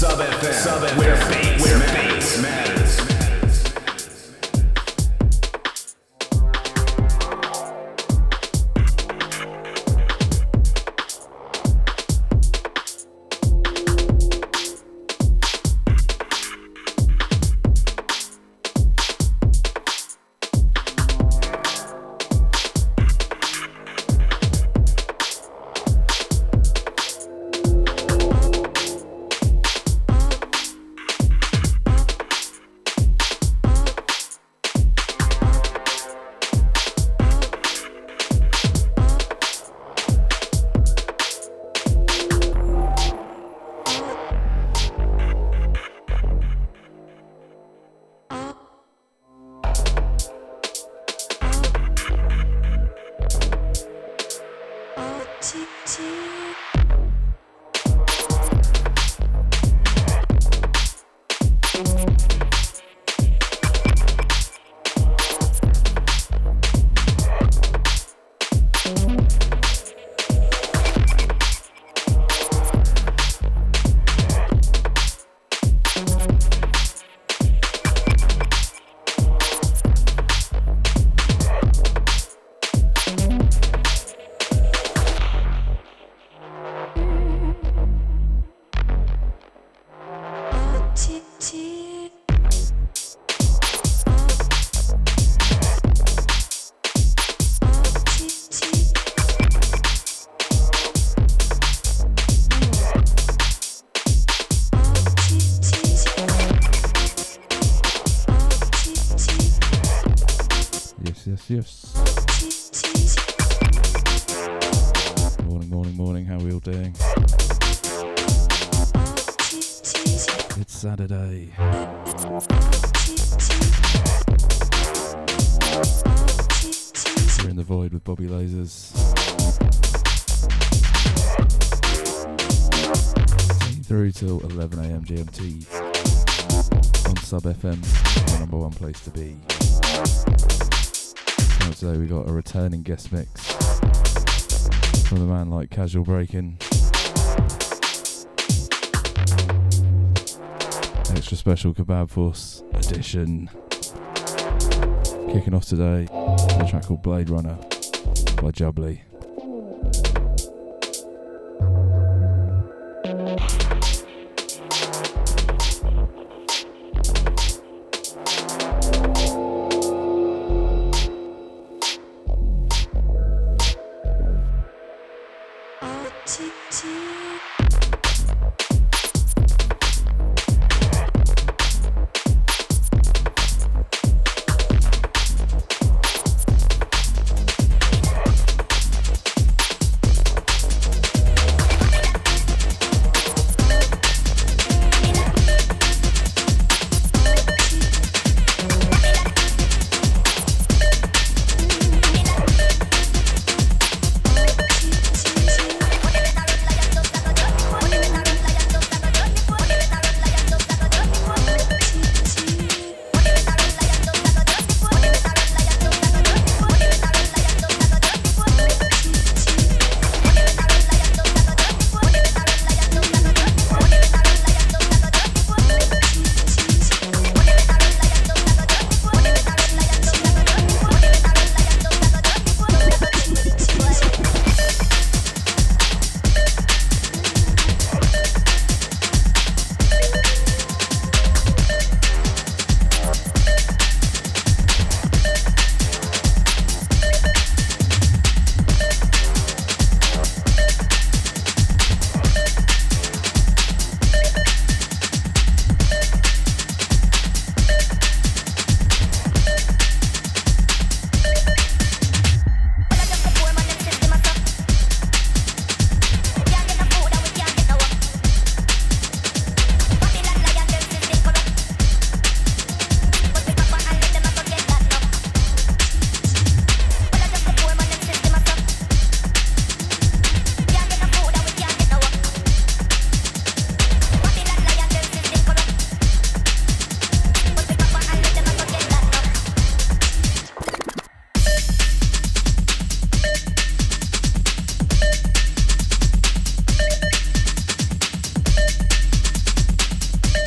Sub FM. Sub FM. Where bass matters. Morning, how are we all doing? It's Saturday. We're in the void with Bobby Lasers. 10 through till 11 a.m. GMT on Sub FM, the number one place to be. And today we got a returning guest mix from the man like Casual Breakin. Extra special Kebab Force edition. Kicking off today with a track called Blade Runner by Jubbly.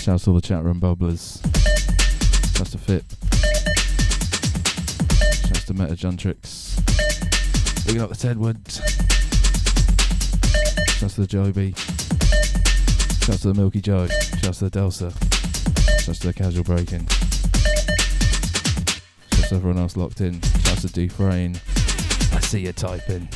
Shout out to all the chat room bubblers. Shout out to Fip. Shout out to MetaJuntrix. Big up the Ted Woods. Shout out to the Jobie. Shout out to the Milky Joe. Shout out to the Delsa. Shout out to the Casual Breakin. Shout out to everyone else locked in. Shout out to Dufresne. I see you typing.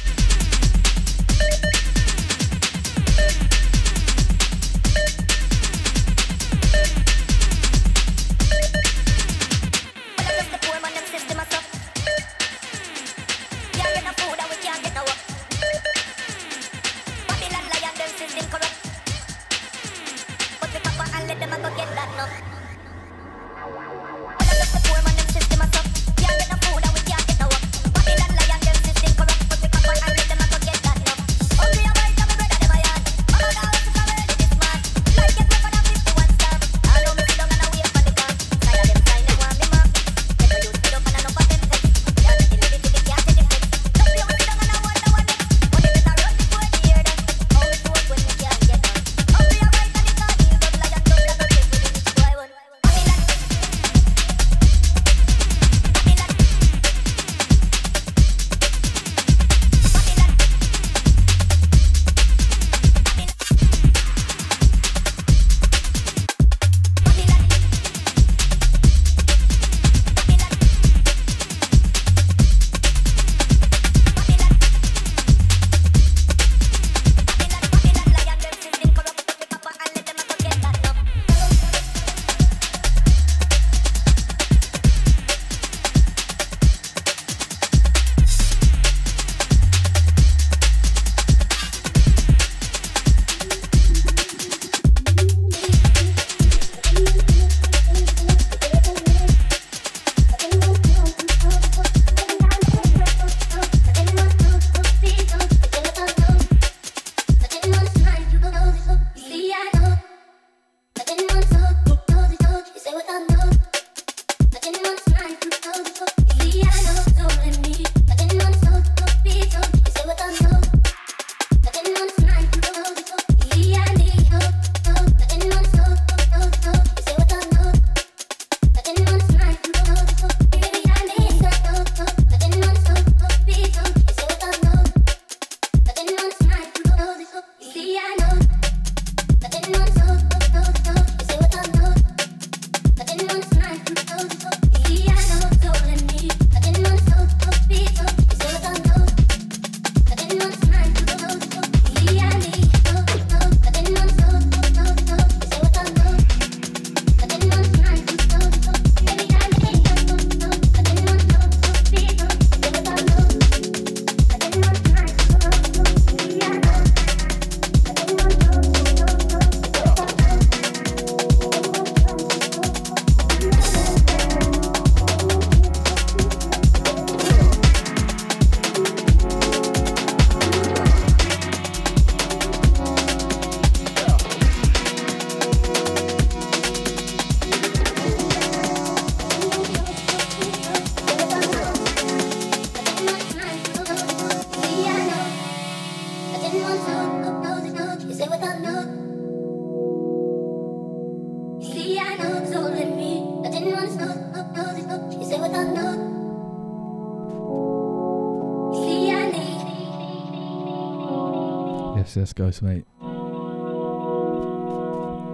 Yes, guys, mate.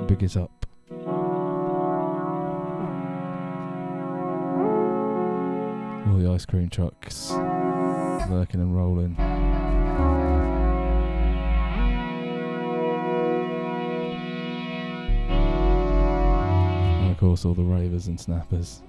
Big it up. All the ice cream trucks lurking and rolling. And of course, all the ravers and snappers.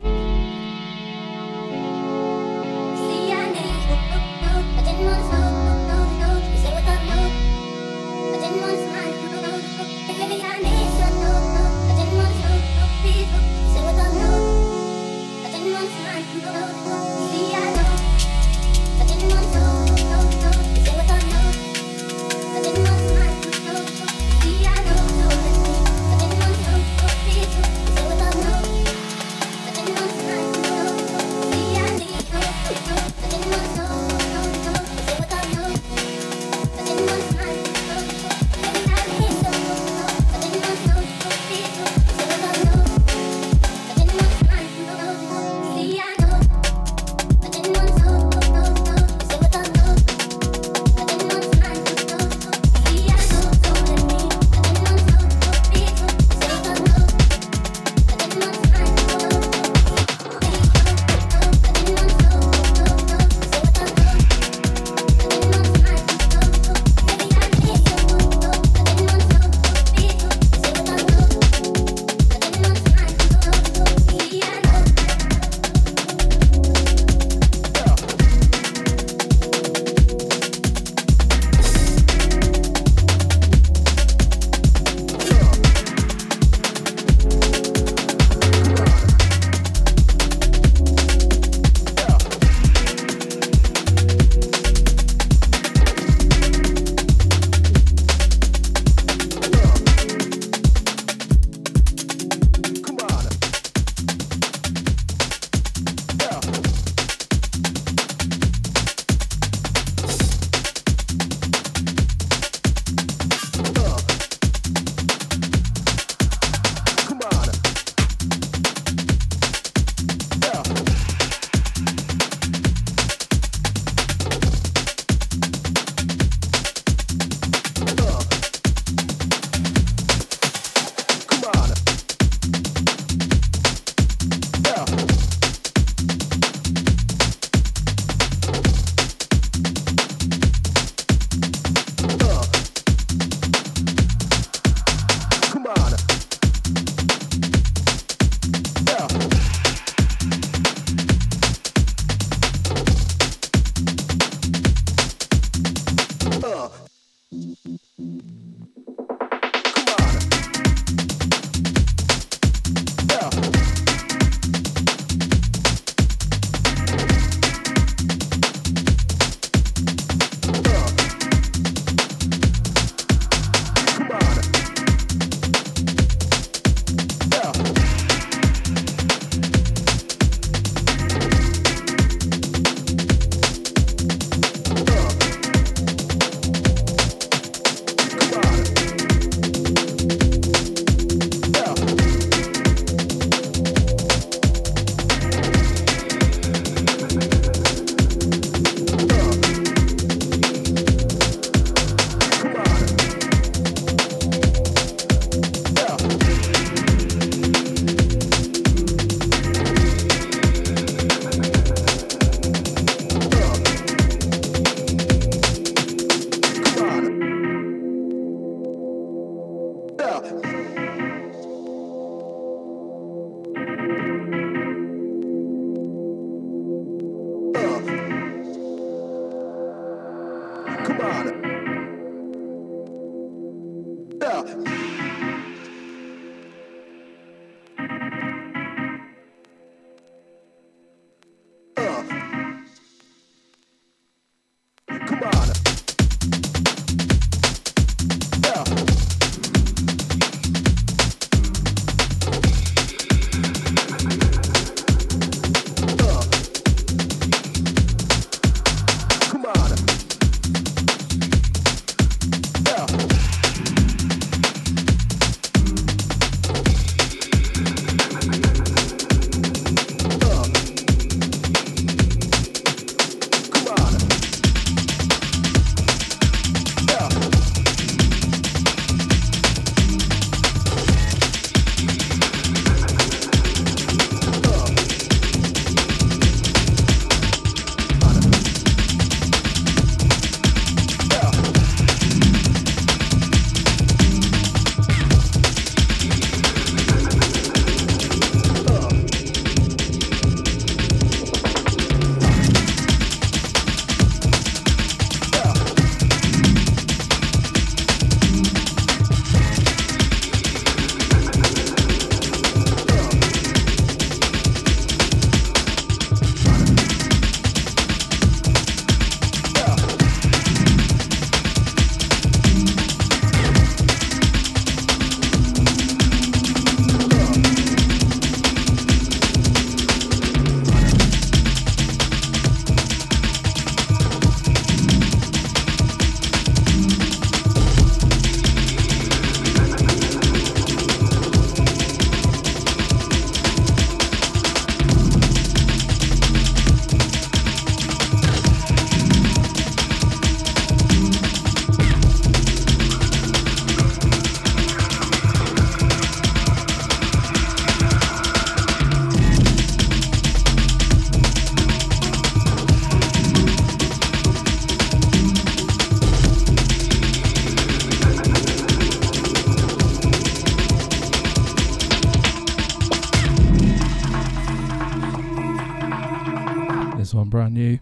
Brand new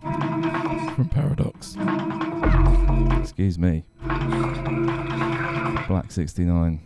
from Paradox. Excuse me. Black 69.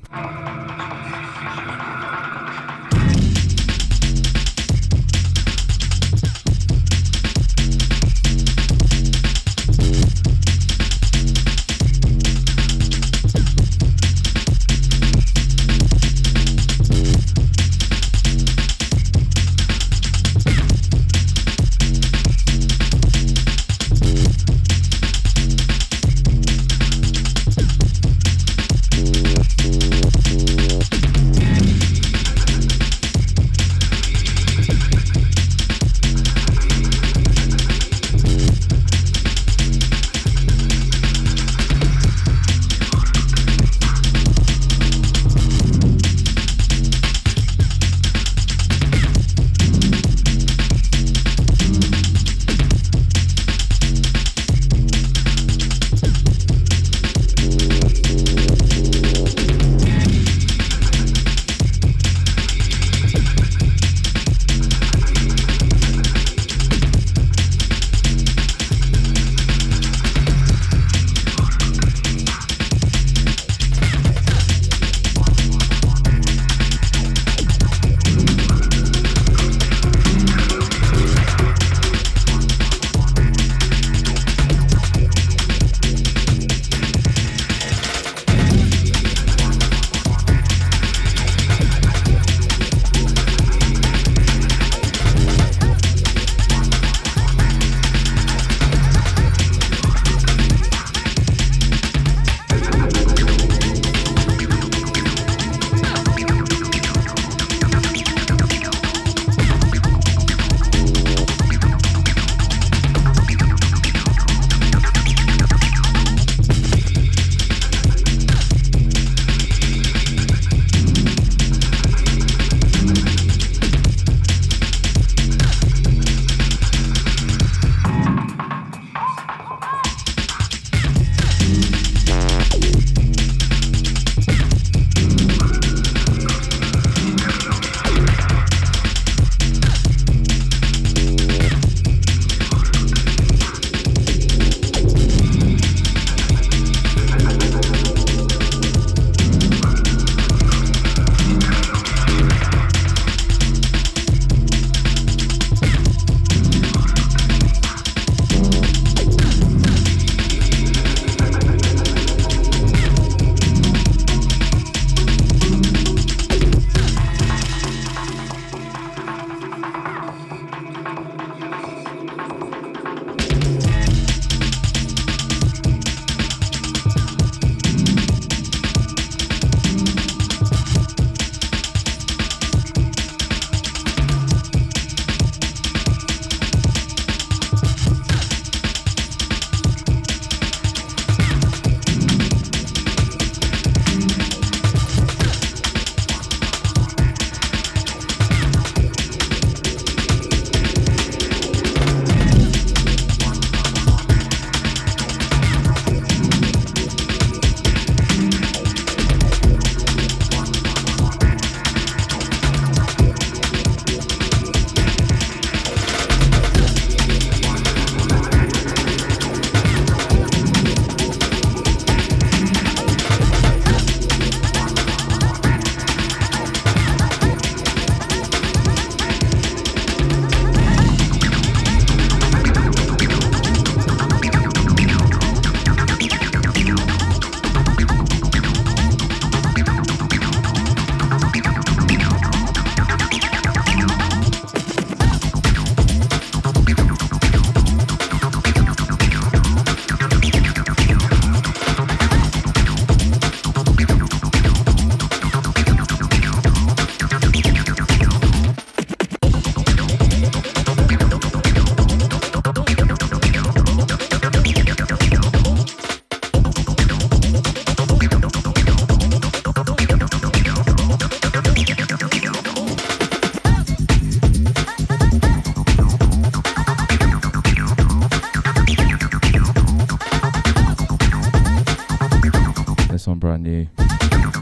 new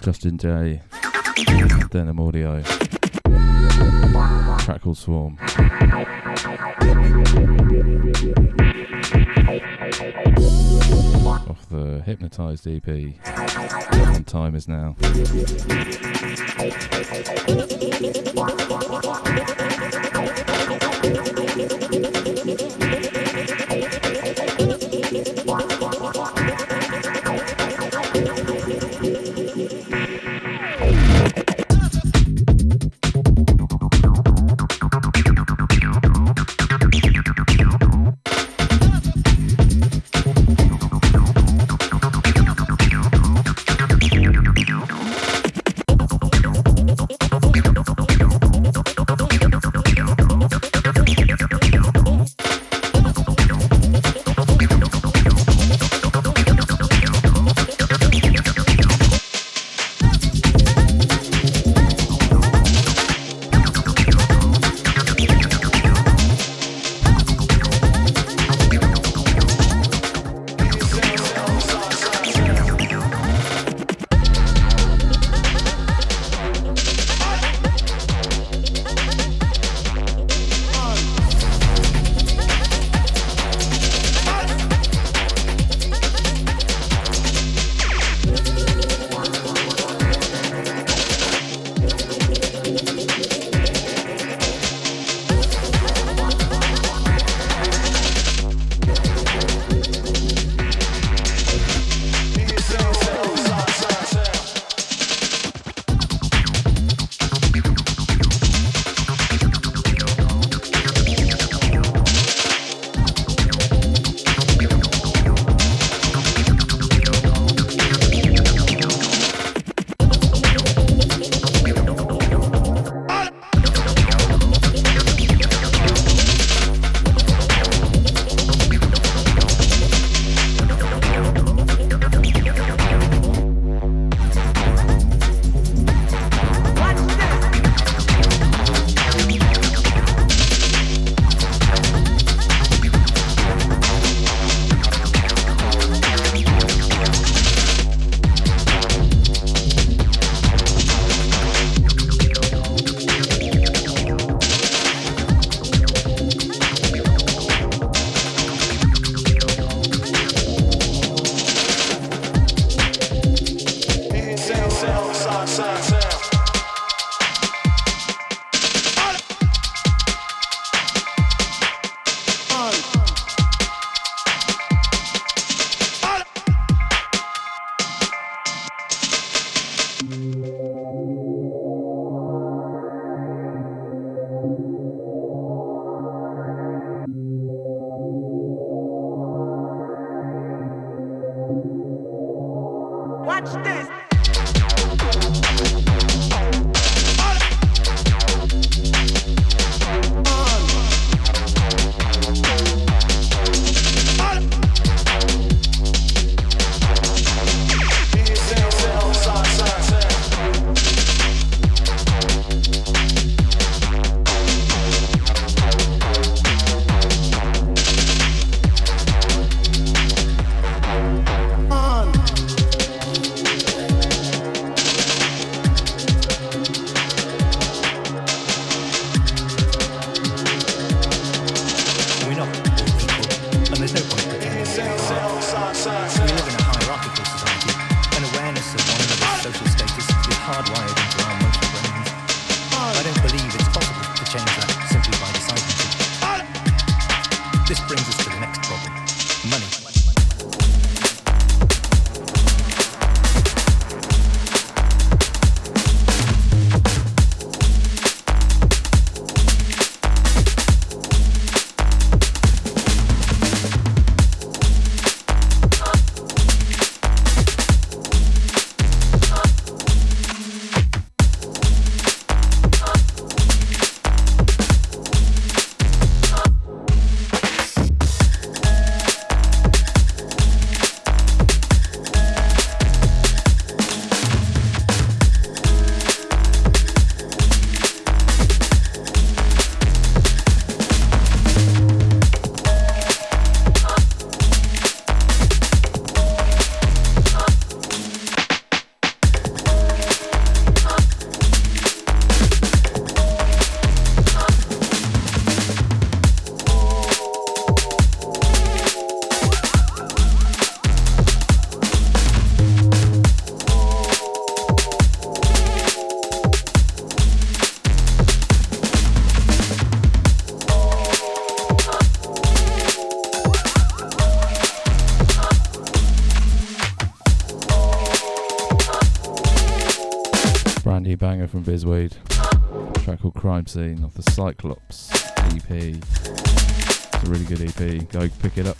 Justin Day, Denim Audio, track called Swarm. Off the Hypnotised EP, on Time Is Now. Randy banger from Bizweed, a track called Crime Scene off the Cyclops EP. It's a really good EP, go pick it up.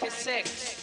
96.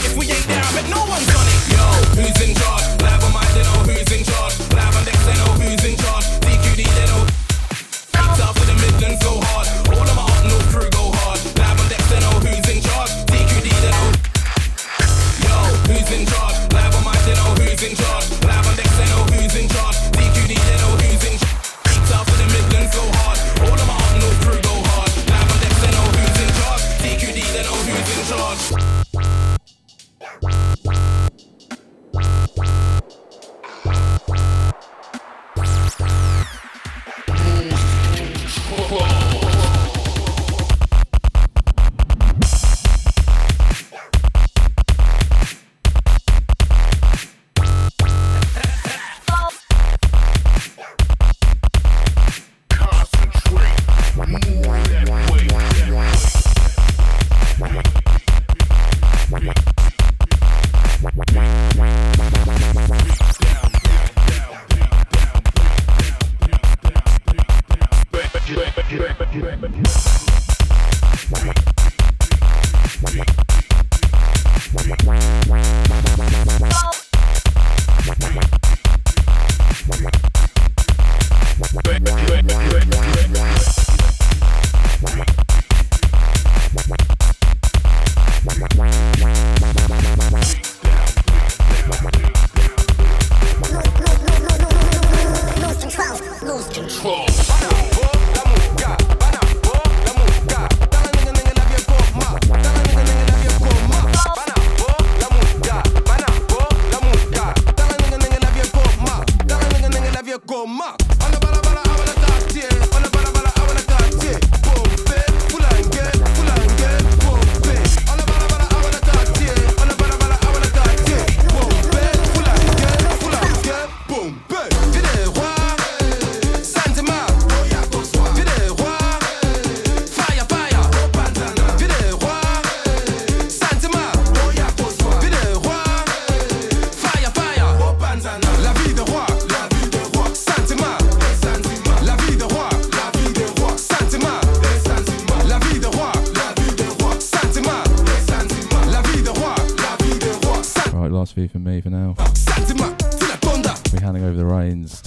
If we ain't there, I bet no one's on it. Yo, in charge? Live on deck, say no, who's in charge? DQ need to know who's in charge. Beats out for the Midlands so hard. All of my heart no crew go hard. Live on deck, say no, who's in charge? DQ need to know who's in charge.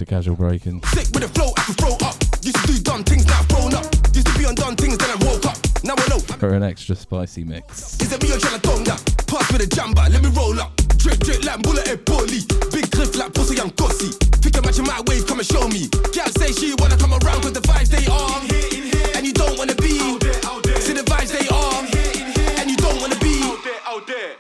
To Casual Breakin. Sick with the flow, I can throw up. Used to do done things, now I've grown up. Used to be undone things, then I woke up. Now I know. For an extra spicy mix. Is it me or Jalatonga? Pass with a jamba, let me roll up. Drip, drip like bullet and bully. Big cliff like pussy and gossy. Pick a match in my wave, come and show me. Gal say she wanna come around cause the vibes they are. In here. And you don't wanna be. Out there. See the vibes they are. In here. And you don't wanna be. Out there.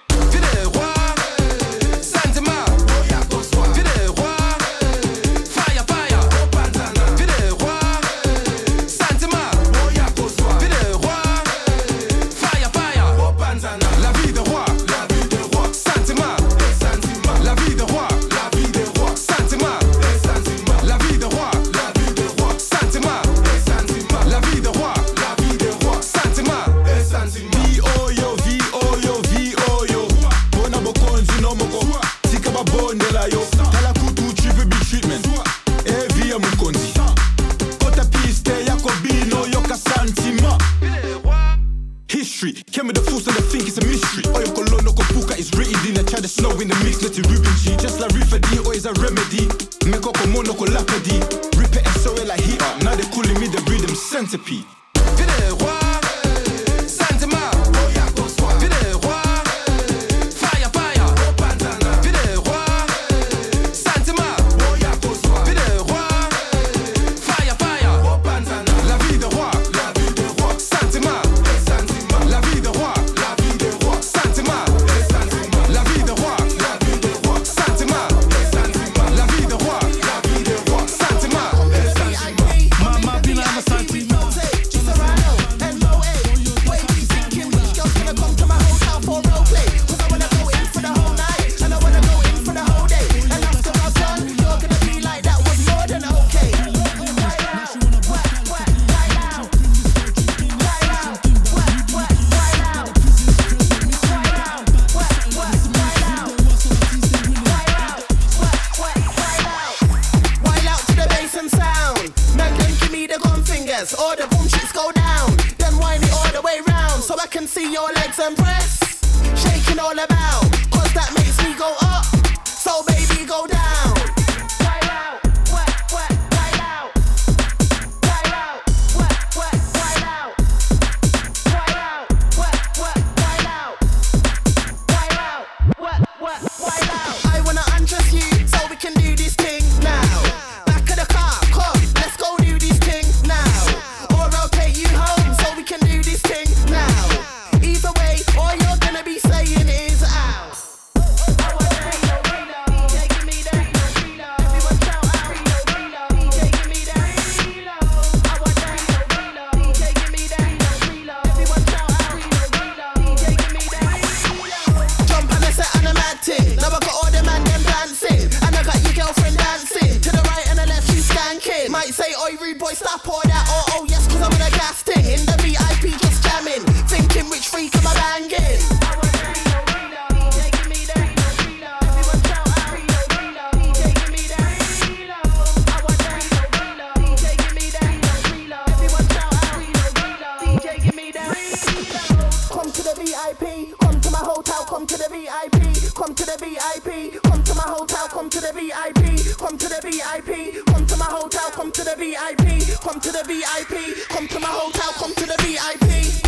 Centipede. I wanna undress you. come to the VIP, come to the VIP, come to my hotel, come to the VIP, come to the VIP, come to my hotel, come to the VIP.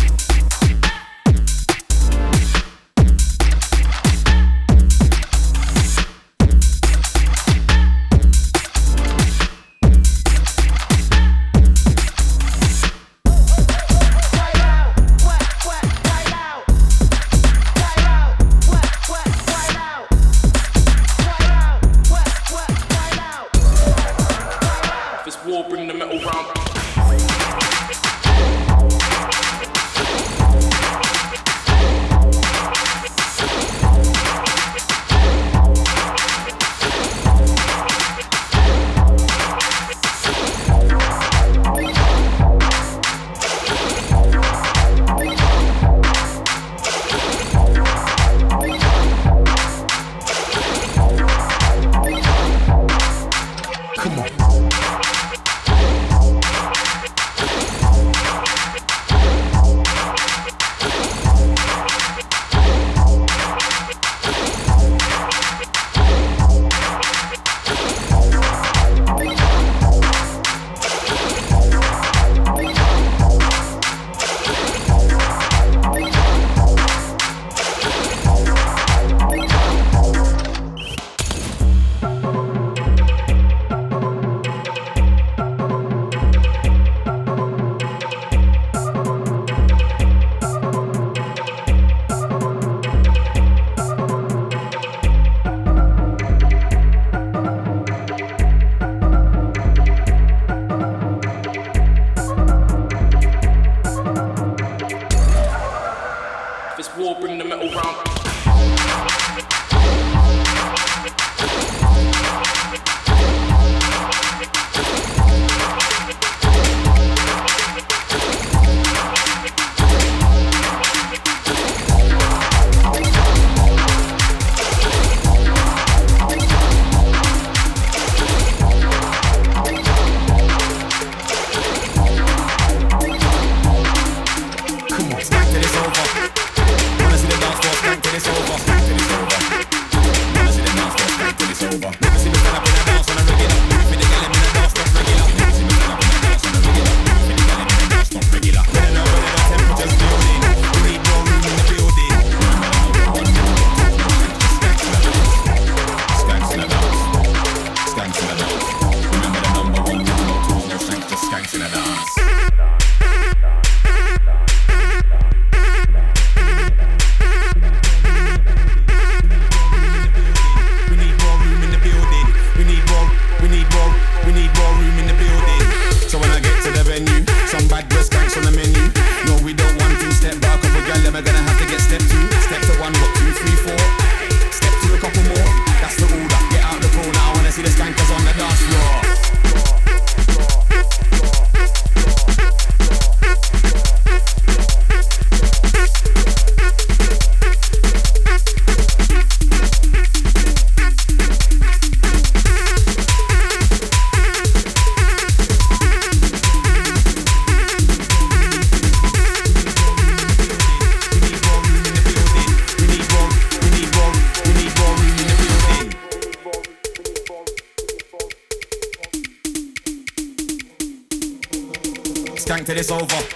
Skank till it's over.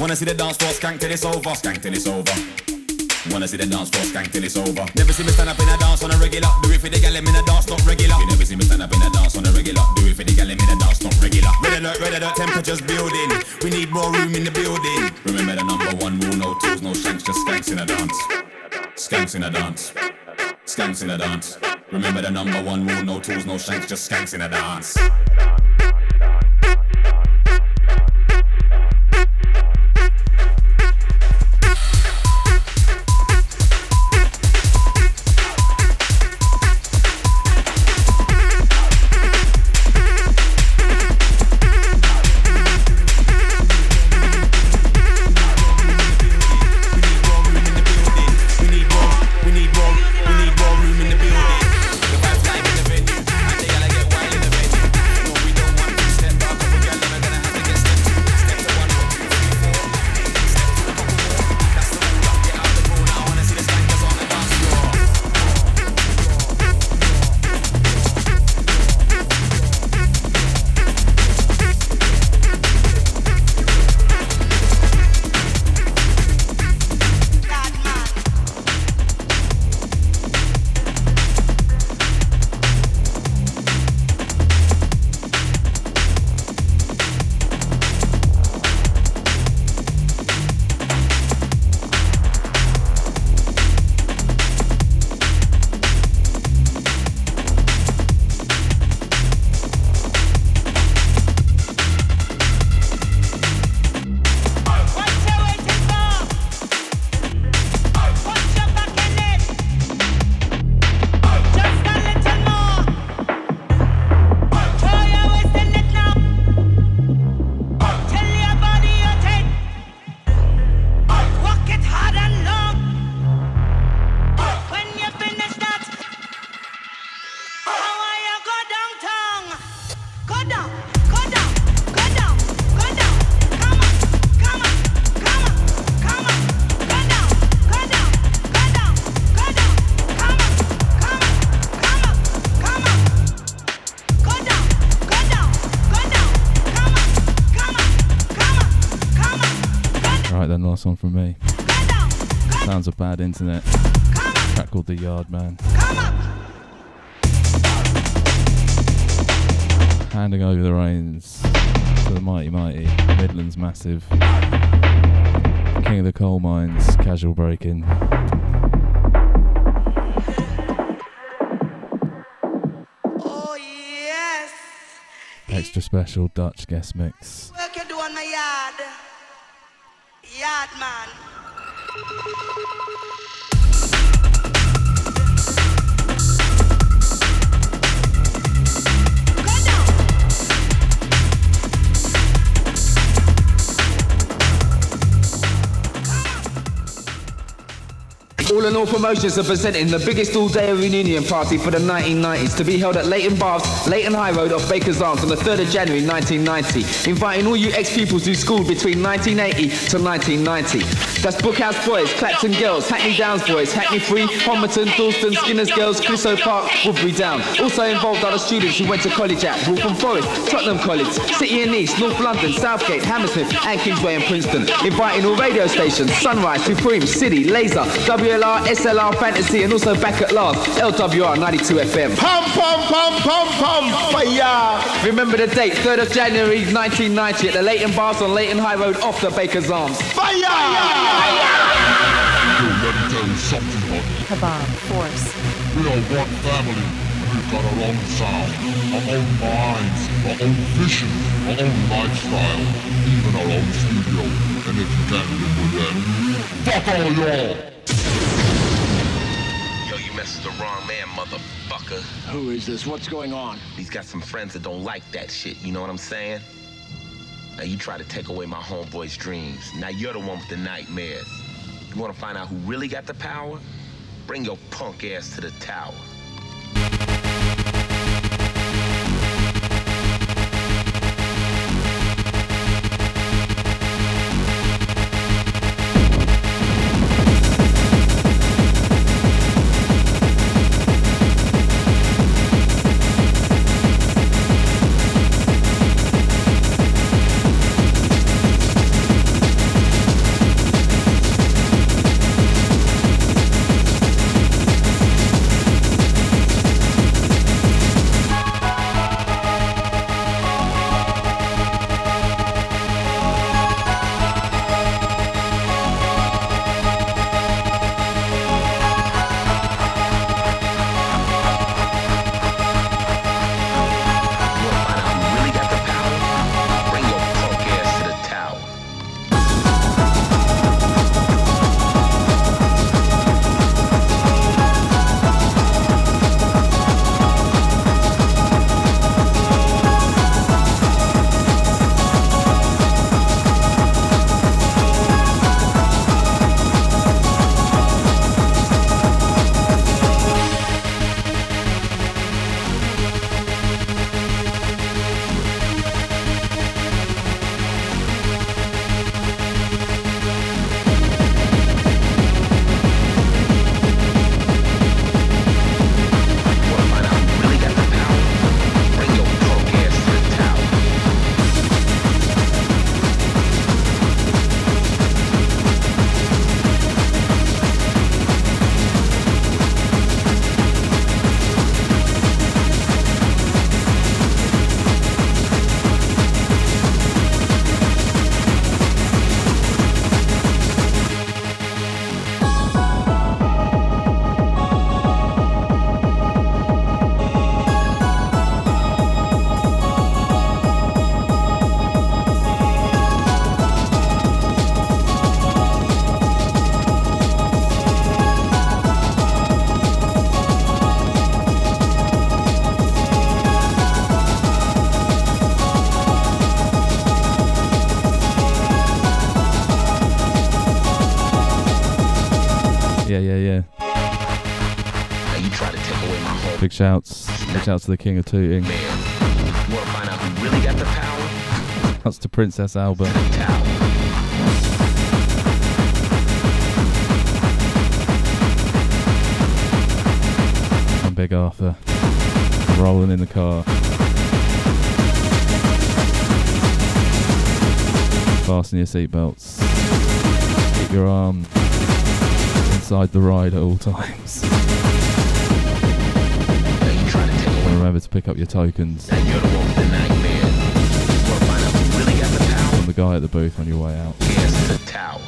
Wanna see the dance floor? Skank till it's over. Skank till it's over. Wanna see the dance floor? Skank till it's over. Never see me stand up in a dance on a regular. Do it for the gal in a dance, not regular. You never see me stand up in a dance on a regular. Do it for the gal in a dance, not regular. Red alert, temperature's building. We need more room in the building. Remember the number one rule: no tools, no shanks, just skanks in a dance. Skanks in a dance. Skanks in a dance. Remember the number one rule: no tools, no shanks, just skanks in a dance. last one from me. Sounds of bad internet. A track called The Yard Man. Handing over the reins to the mighty Midlands Massive. King of the coal mines, Casual Breakin. Extra special Dutch guest mix. Work you do on my yard man. All and All Promotions are presenting the biggest all-day reunion party for the 1990s to be held at Leighton Baths, Leighton High Road off Baker's Arms on the 3rd of January 1990, inviting all you ex-pupils who schooled between 1980 to 1990. That's Bookhouse Boys, Clapton Girls, Hackney Downs Boys, Hackney Free, Homerton, Thorston, Skinners Girls, Crusoe Park, Woodbury Down. Also involved are the students who went to college at Waltham and Forest, Tottenham College, City and East, North London, Southgate, Hammersmith and Kingsway and Princeton. Inviting all radio stations, Sunrise, Supreme, City, Laser, WLR, SLR, Fantasy, and also back at last, LWR 92 FM. Pum, pum, pum, pum, pum, fire! Remember the date, 3rd of January 1990 at the Leighton Baths on Leighton High Road off the Baker's Arms. Fire! Fire! Fire! You're ready to do something, honey. Kabam, force. We are one family, and we've got our own sound, our own minds, our own vision, our own lifestyle, even our own studio. And if you can't live with them, fuck all y'all! That's the wrong man, motherfucker. Who is this? What's going on? He's got some friends that don't like that shit, you know what I'm saying? Now you try to take away my homeboy's dreams. Now you're the one with the nightmares. You wanna find out who really got the power? Bring your punk ass to the tower. Shouts to the King of Tooting. That's to Princess Albert. And Big Arthur rolling in the car. Fasten your seatbelts. keep your arm inside the ride at all times. And remember to pick up your tokens from the guy at the booth on your way out. Here's the tower.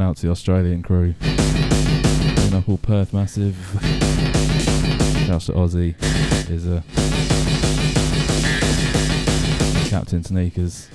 Out to the Australian crew, picking up all Perth Massive. Shouts to Aussie, is a Captain Sneakers.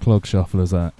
Clog shufflers at.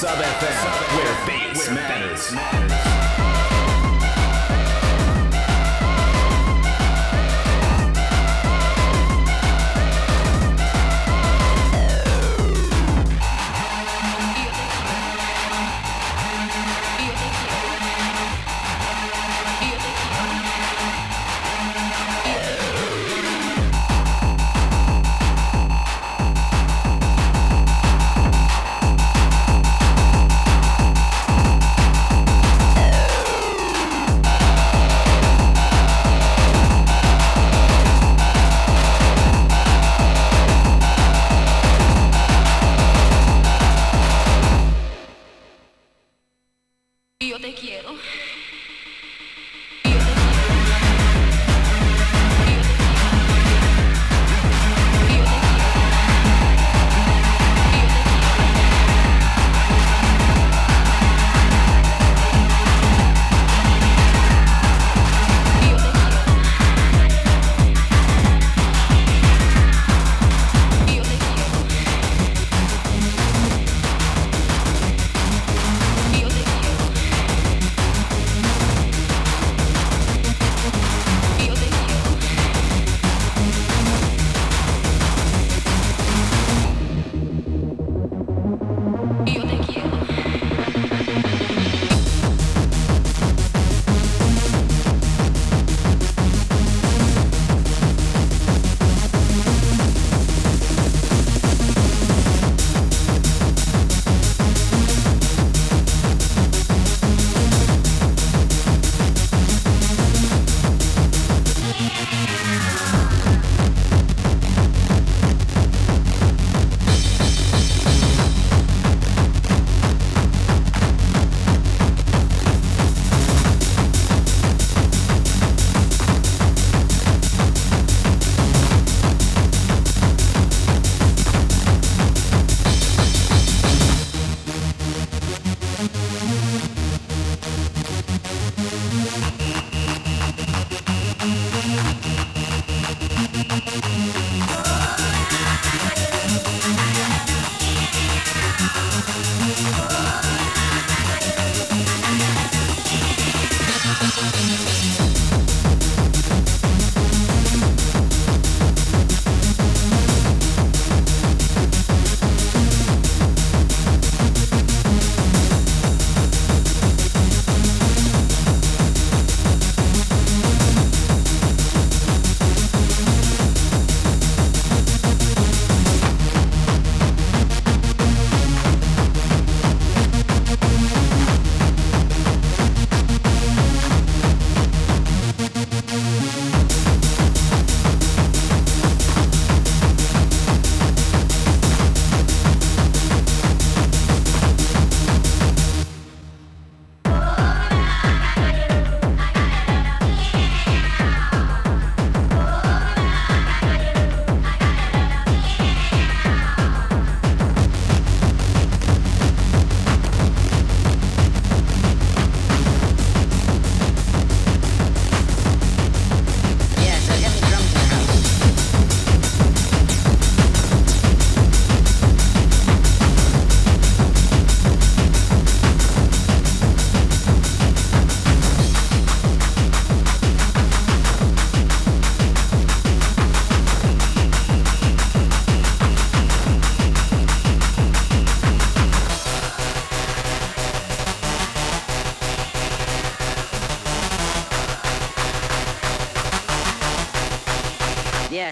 Sub FM, where bass matters.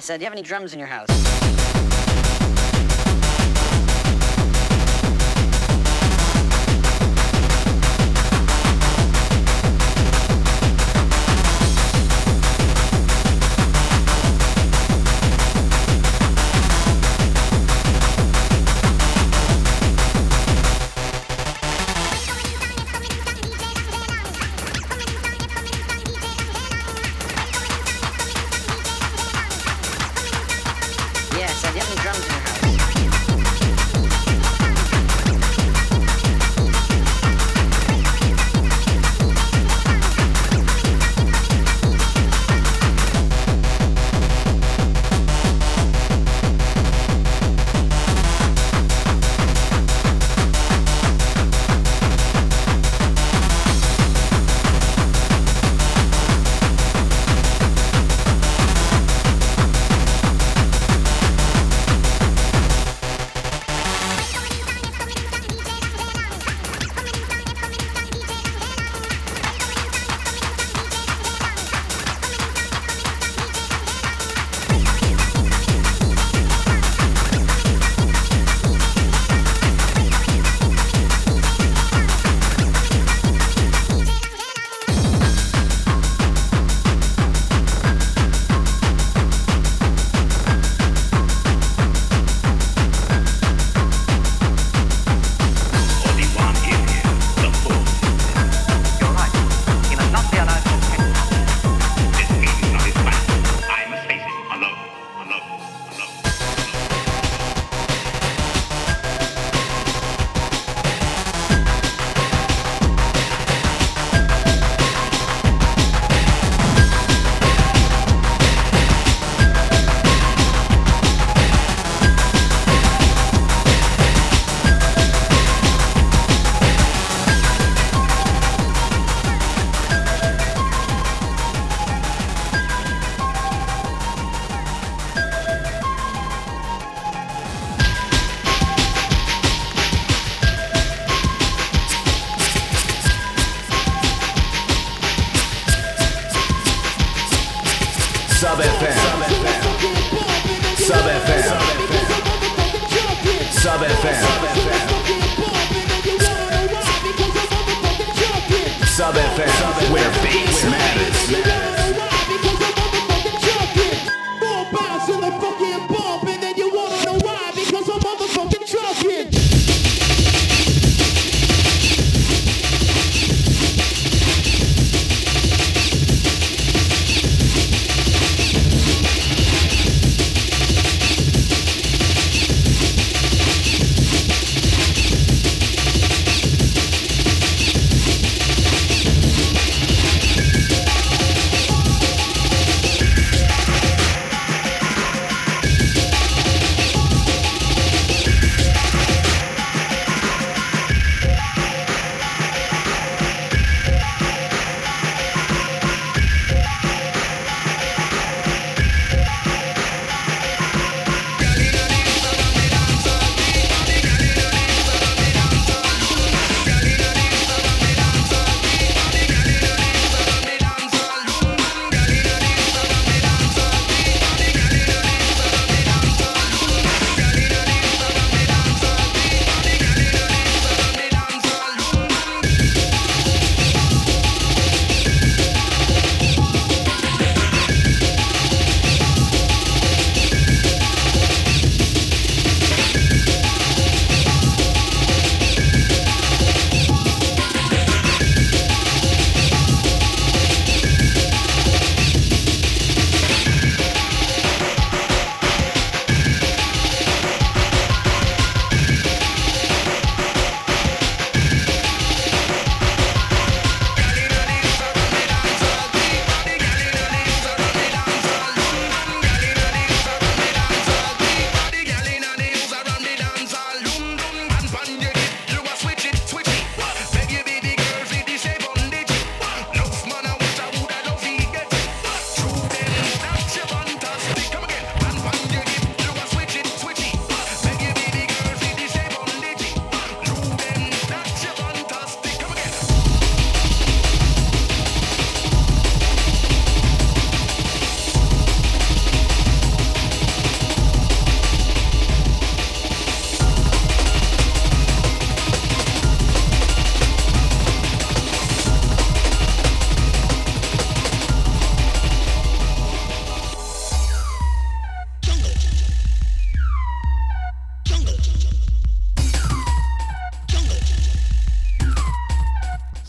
Yes, do you have any drums in your house?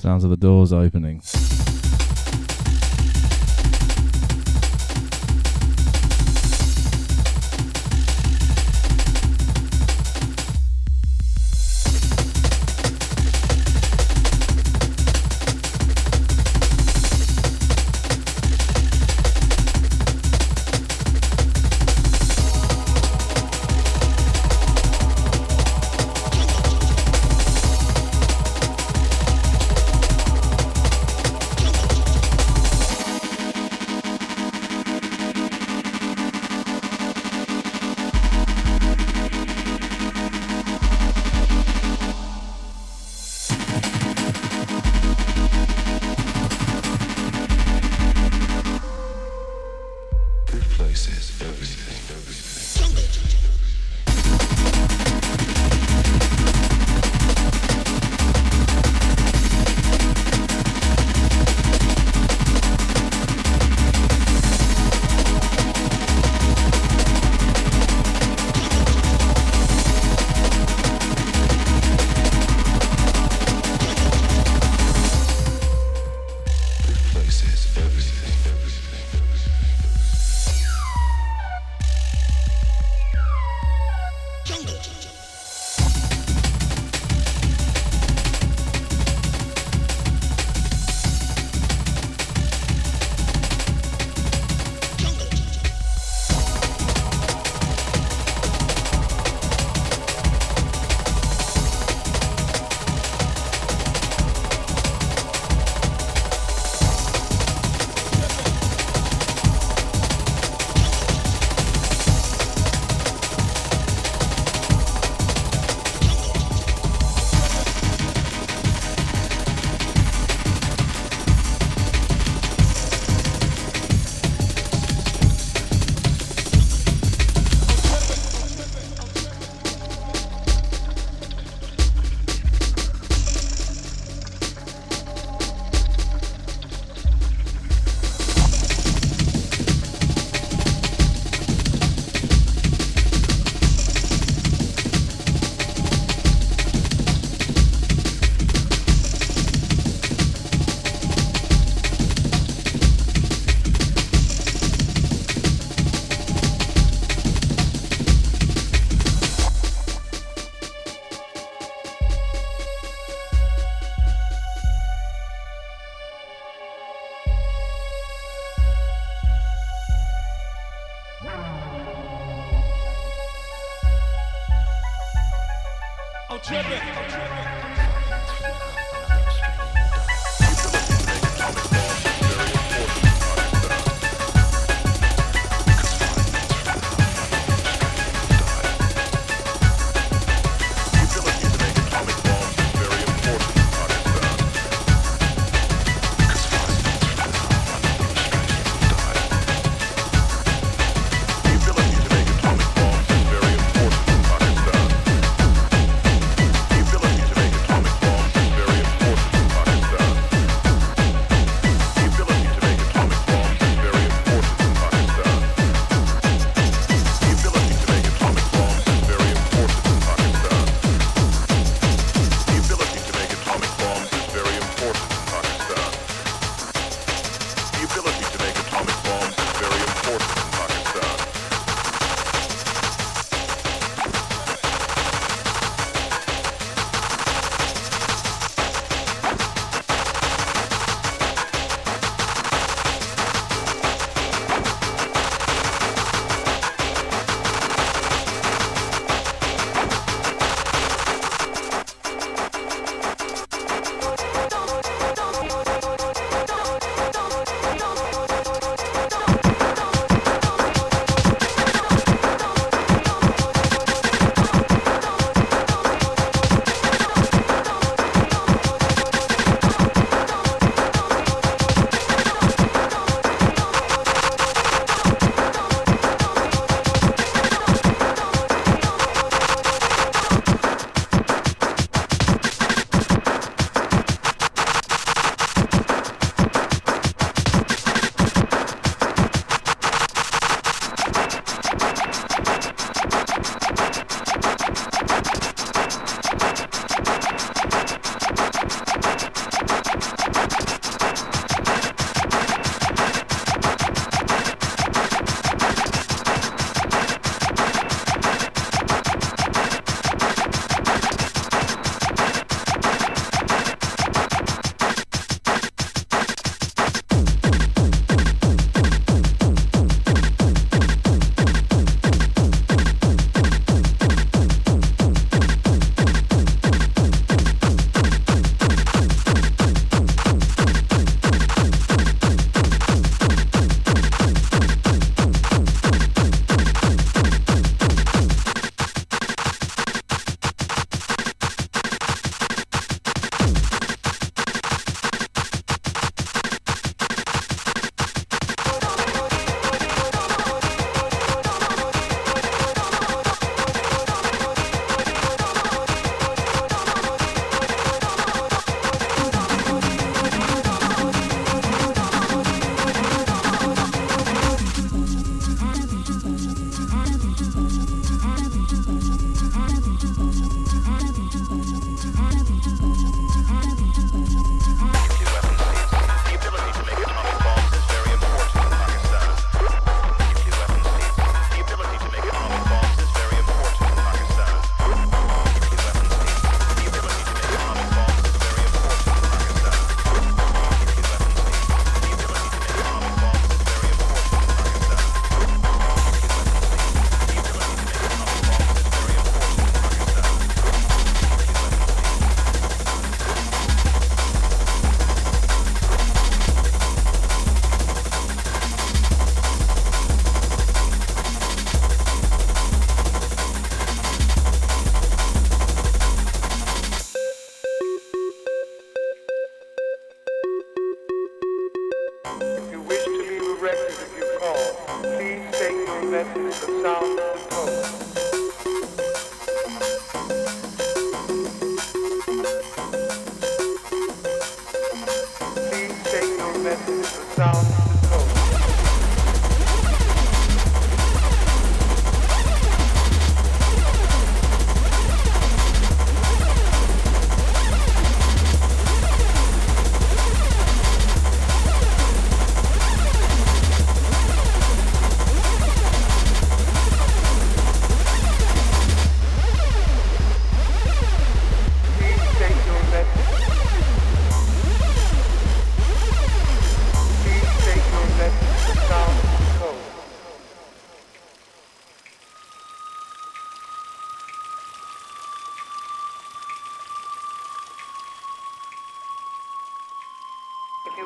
Sounds of the doors opening.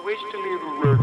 wish to leave a word.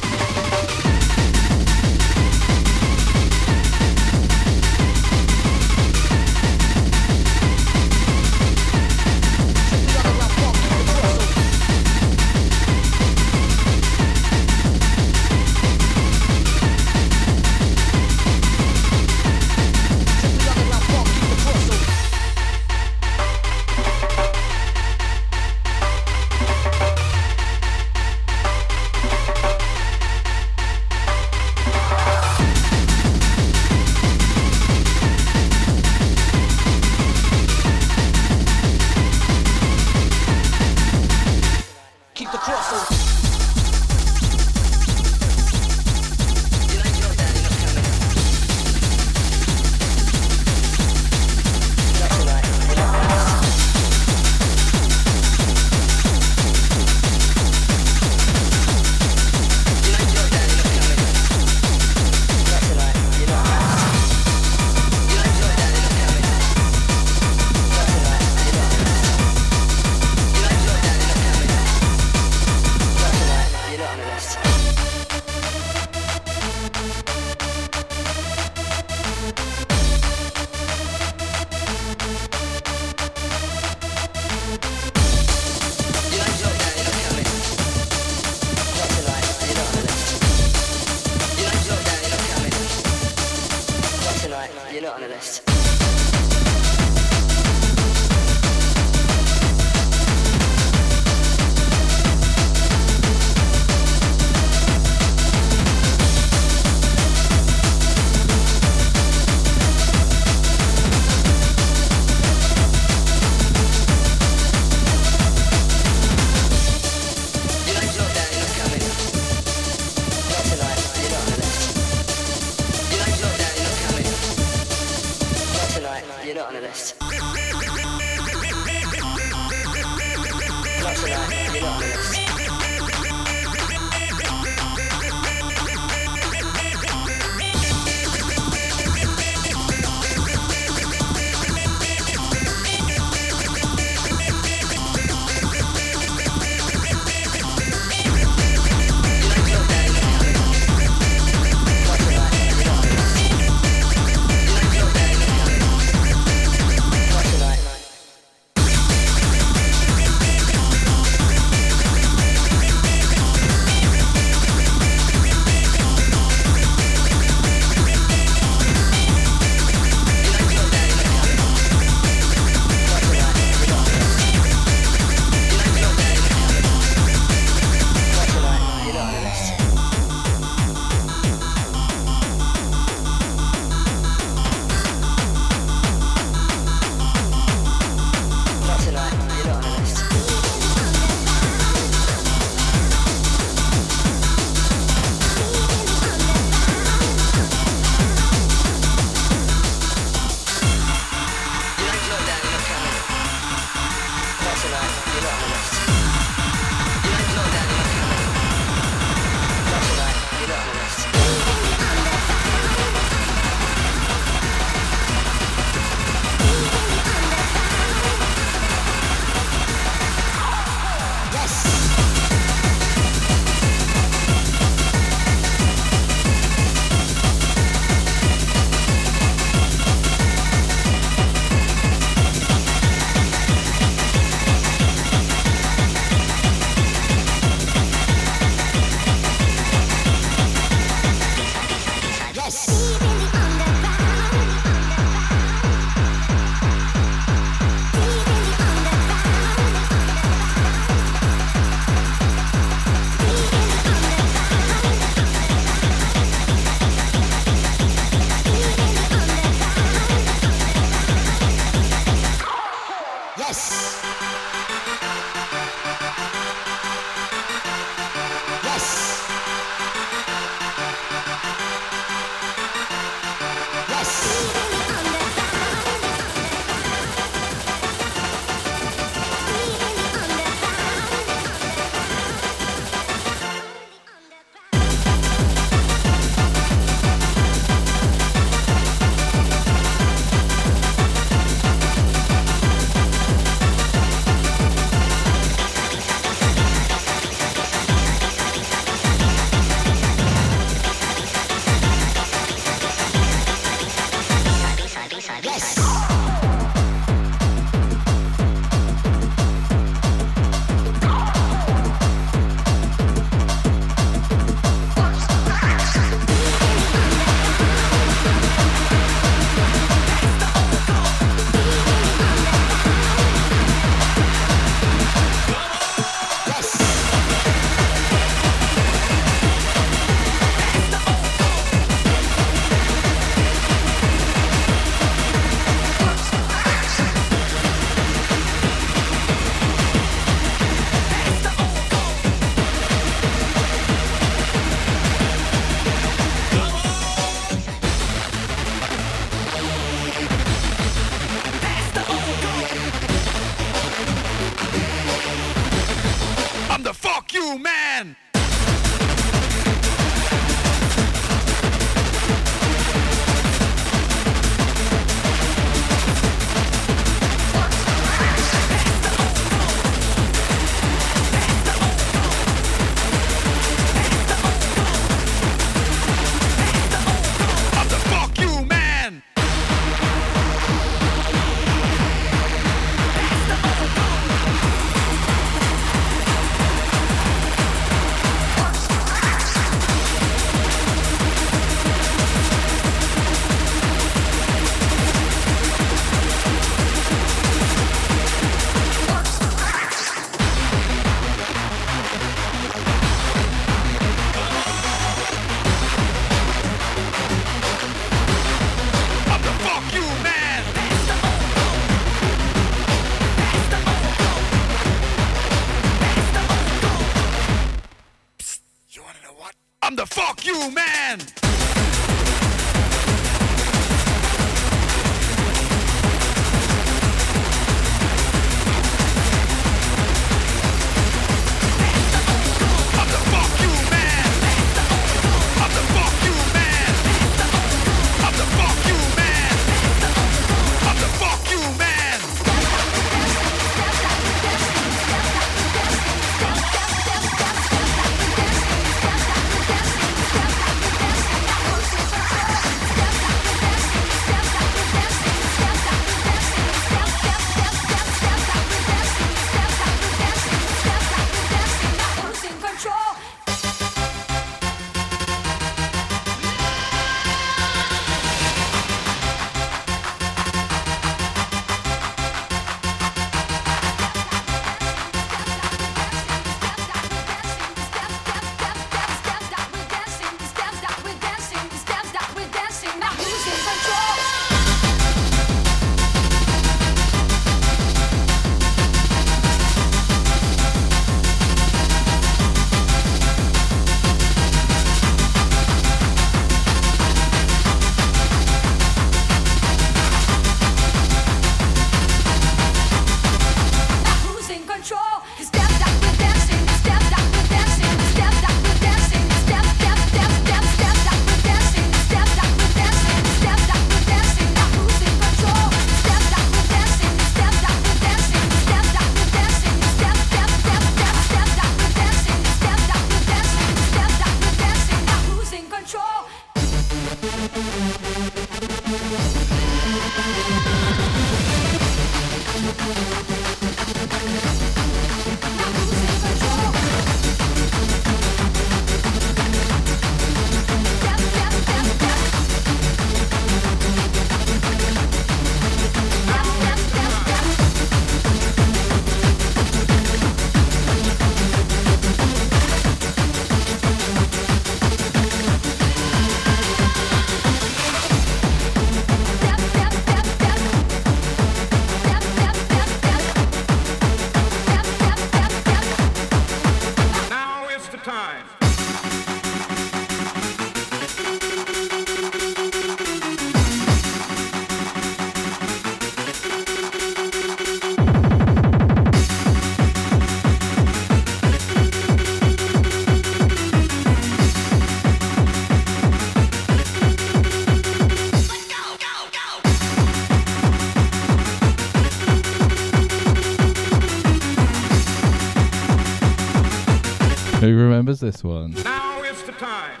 Who remembers this one? Now is the time.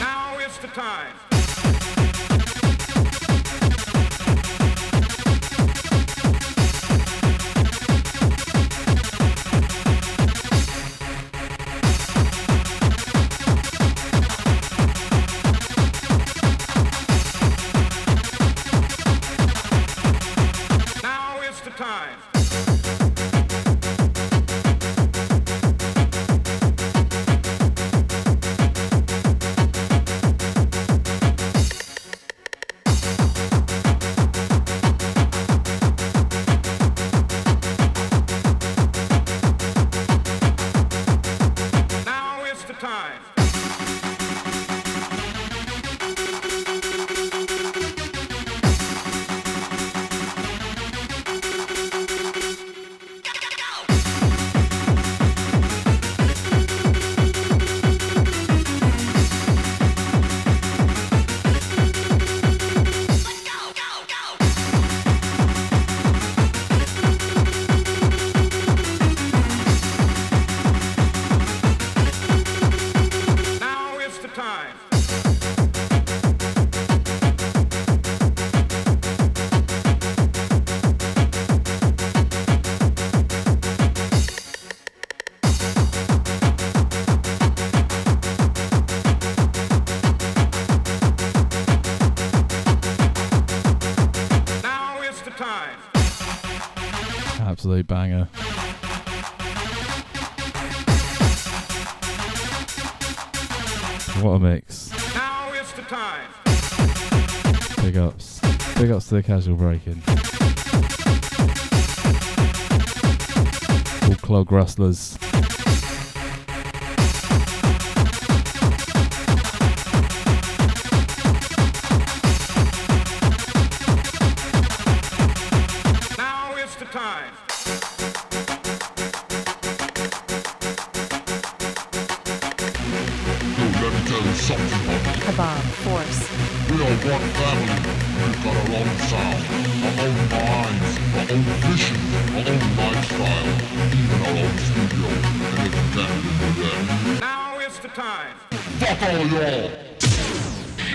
Now is the time. Absolute banger. What a mix. Now is the time. Big ups. Big ups to the Casual Breakin. All clog rustlers.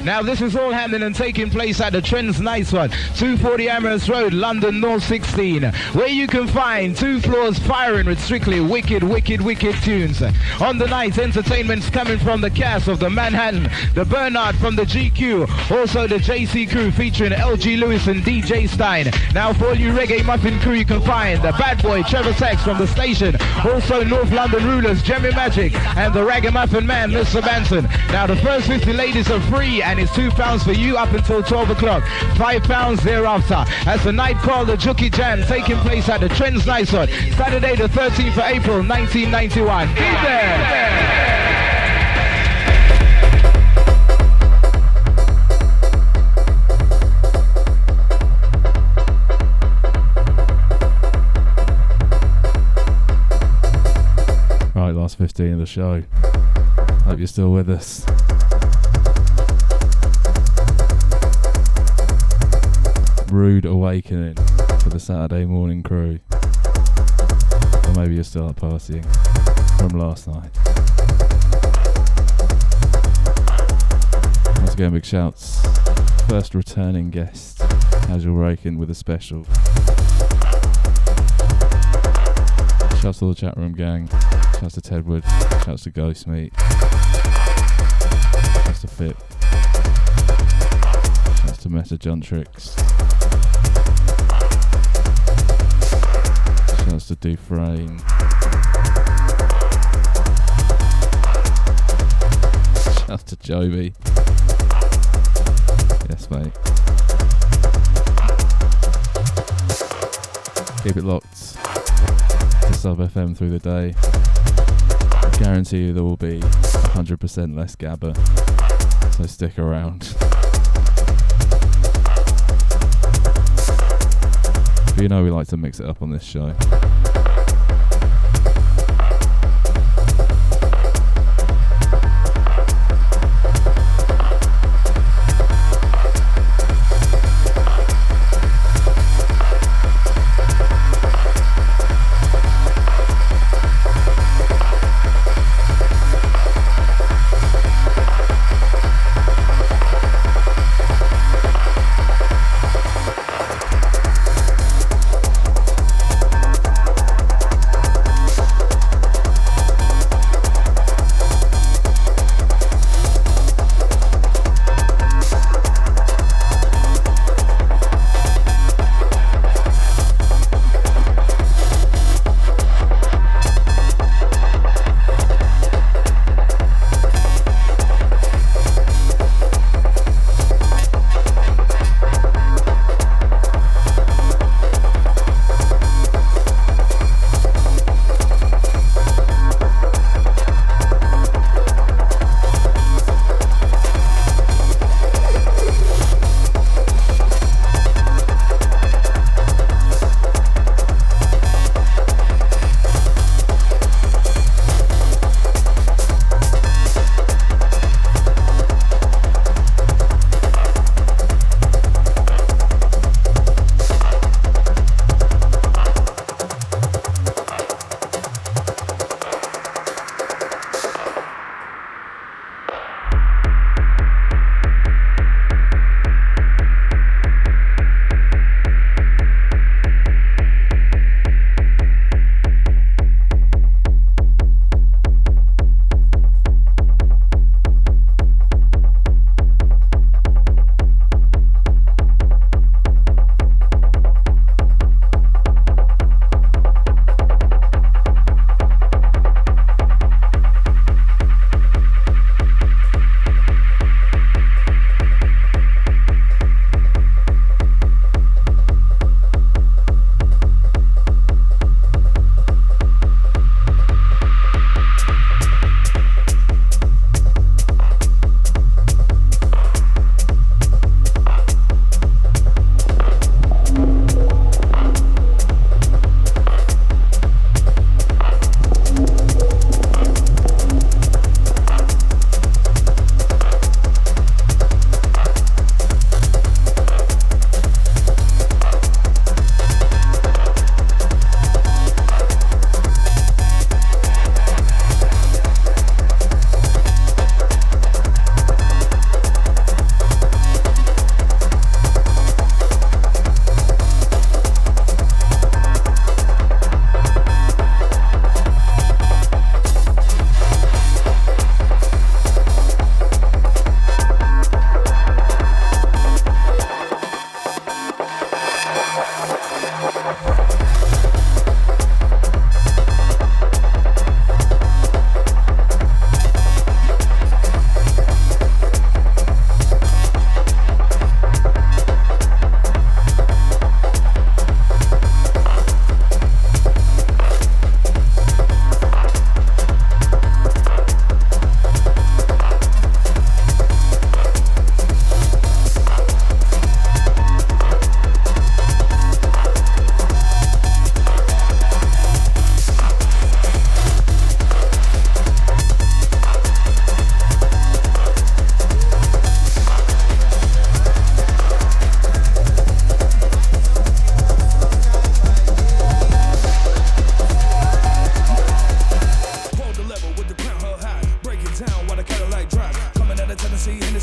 Now this is all happening and taking place at the Trends Nights one, 240 Amherst Road, London, North 16, where you can find 2 floors firing with strictly wicked tunes. On the night, entertainment's coming from the cast of the Manhattan, the Bernard from the GQ, also the JC crew featuring LG Lewis and DJ Stein. Now for all you reggae muffin crew, you can find the Bad Boy Trevor Sachs from the station, also North London Rulers, Jemmy Magic, and the Ragamuffin Man, Mr. Manson. Now the first 50 ladies are free and it's £2 for you up until 12 o'clock, £5 thereafter. As the night called the Jookie Jam, taking place at the Trends Nights on Saturday the 13th of April 1991. Be there! Right, last 15 of the show. Hope you're still with us. Rude awakening for the Saturday morning crew. Or maybe you're still up partying from last night. again, big shouts. First returning guest, Casual Breakin with a special. Shouts to the chat room gang. Shouts to Ted Woods. Shouts to Ghost Meat. Shouts to Fit. Shouts to MetaJuntrix. Shouts to Dufresne. Shouts to Jobie. Yes, mate. Keep it locked to Sub FM through the day. I guarantee you there will be 100% less gabba, so stick around. But you know we like to mix it up on this show.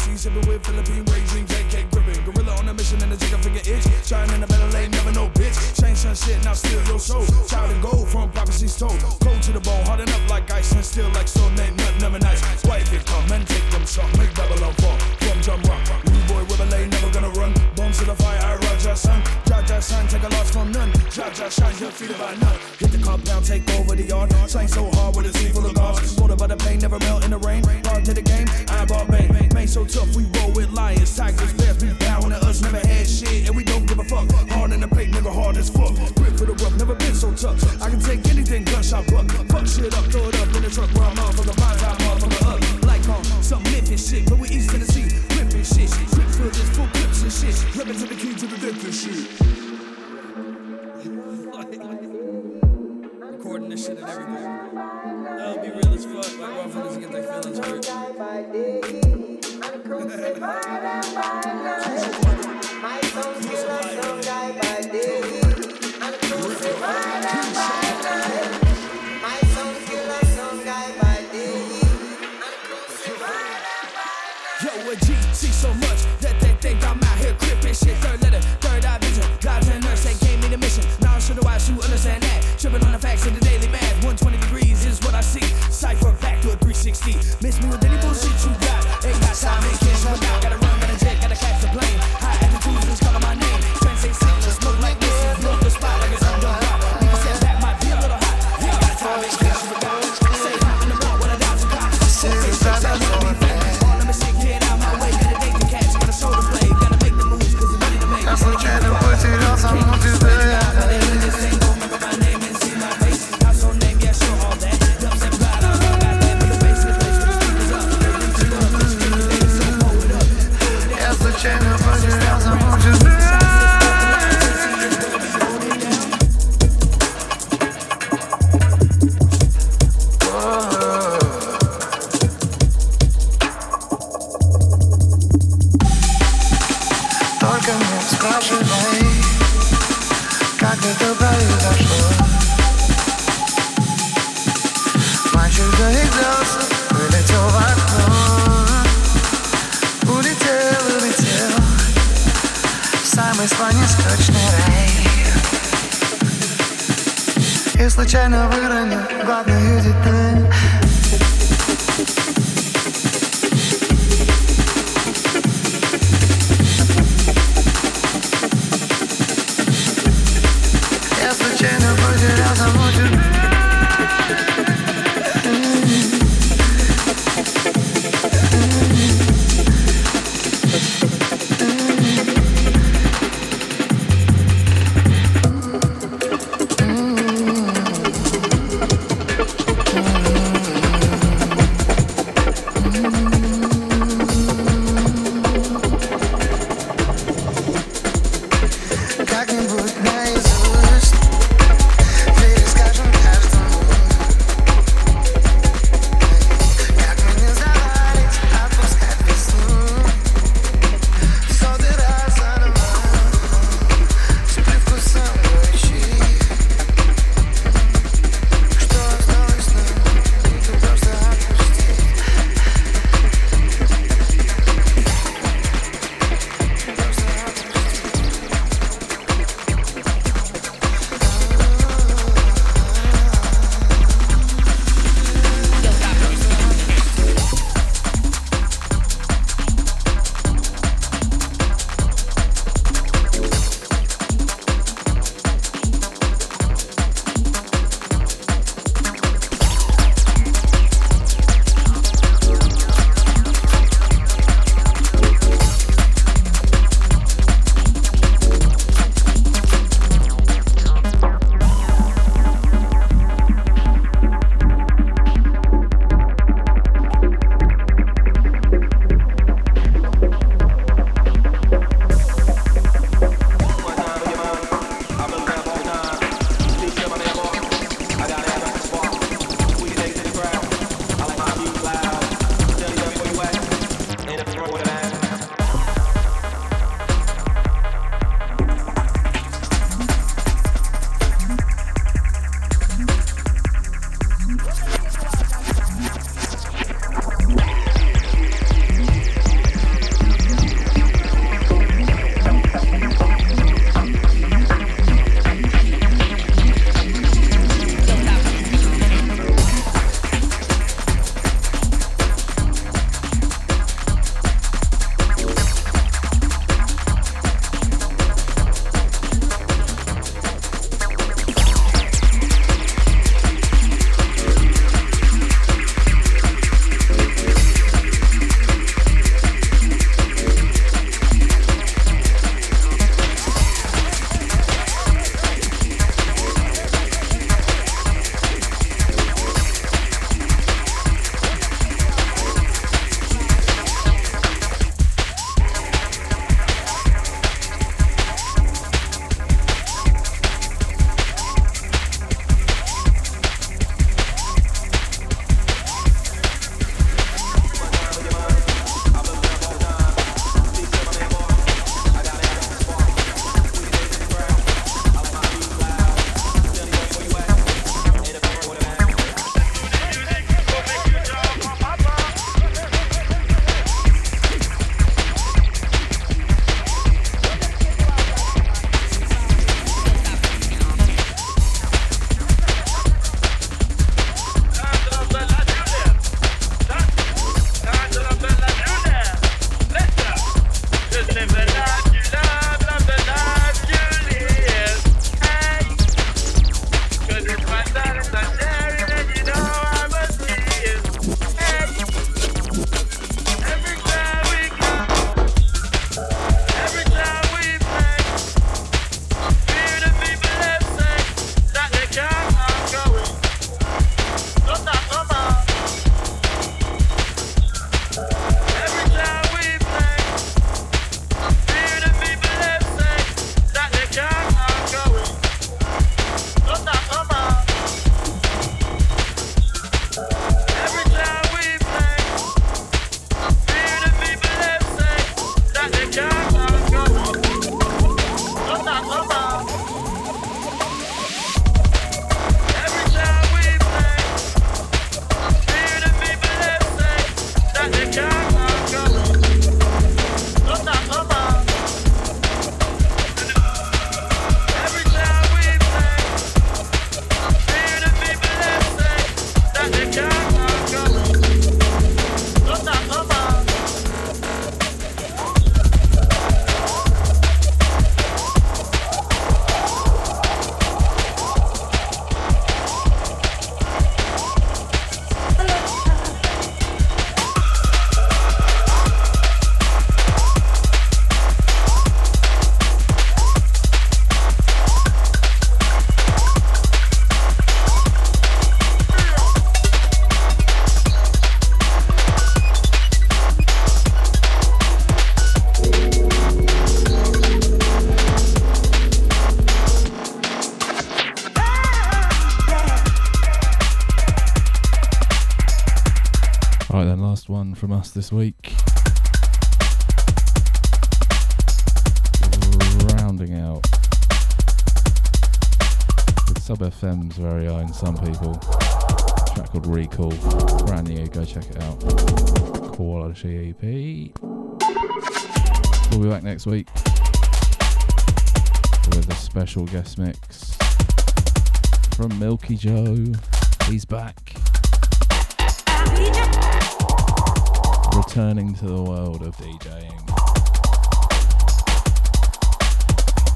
sea, sipping with Philippine rage, drink JK gripping. Gorilla on a mission and the chicken finger itch. Trying in the better lane, never no bitch. Change some shit, now steal your soul. Child and gold from prophecy stole. Cold to the bone, harden up like ice and still like stone. Ain't nothing never nice. Wife it come and take them shot. Make Babylon fall from John Rock. Rude boy, rebel ain't never gonna run. Bombs to the fire, I Raja son. Jaja shine, take a loss from none. Jaja shines, you'll feel about none. Hit the compound, take over the yard. Shine so hard with a sea full of guards. Water by the pain, never melt in the rain. Hard to the game, eyeball bang. Main so tough, we roll with lions. Tigers, bears, we bowing to us. Never had shit, and we don't give a fuck. Hard in the plate, nigga, hard as fuck. Grip for the rough, never been so tough. I can take anything, gunshot buck. Fuck shit up, throw it up in the truck. Where I'm off from the bottom, I'm off from the up. Like on some living shit, but we East Tennessee. Ripping shit, grip for this full clips and shit. Ripping to the key to the different shit. Recording this shit and everything. That'll be real as fuck. Like, raw fellas get their feelings hurt. My soul still like don't die by day. I'm crucified by night. My soul still like don't die by day. I'm crucified by night. Yo, a G, see so much that they think I'm out here crippin' shit. Third letter, third eye vision. God's and nurse, they gave me the mission. Now I'm sure the wise you understand that. Tripping on the facts of the daily math. 120 degrees is what I see. Cypher back to a 360. Miss me with any bullshit you got. Ain't got time, ain't kids for now. Gotta run, gotta jet, gotta catch the plane. High attitudes is calling my name. Trends ain't sick, just look like this. You look the spot like it's undone. Niggas said that might be a little hot. Ain't got time, ain't kids for now. Say hot in the mall with 1,000 cops. Say it's not that long. All of a sick kid out my way. Gotta date the cats, gotta show the play. Gotta make the moves, cause it's ready to make. I'm forgetting what it is, I'm gonna do that. Случайно выронил главную деталь. Я случайно потерял саму тебя. one from us this week. Rounding out with Sub FM's very own Some People, a track called Recall, brand new, go check it out. Quality EP. We'll be back next week with a special guest mix from Milky Joe. He's back, returning to the world of DJing.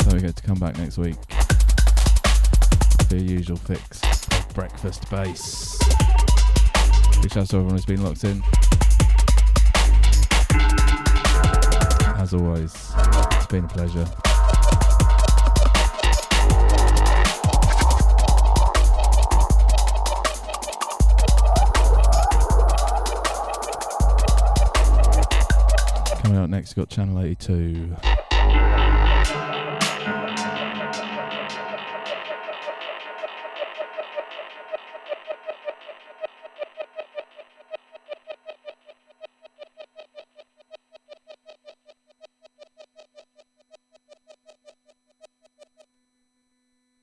So we get to come back next week with the usual fix, breakfast bass. Big shout out to everyone who's been locked in. As always, it's been a pleasure. Coming out next, we've got Channel 82.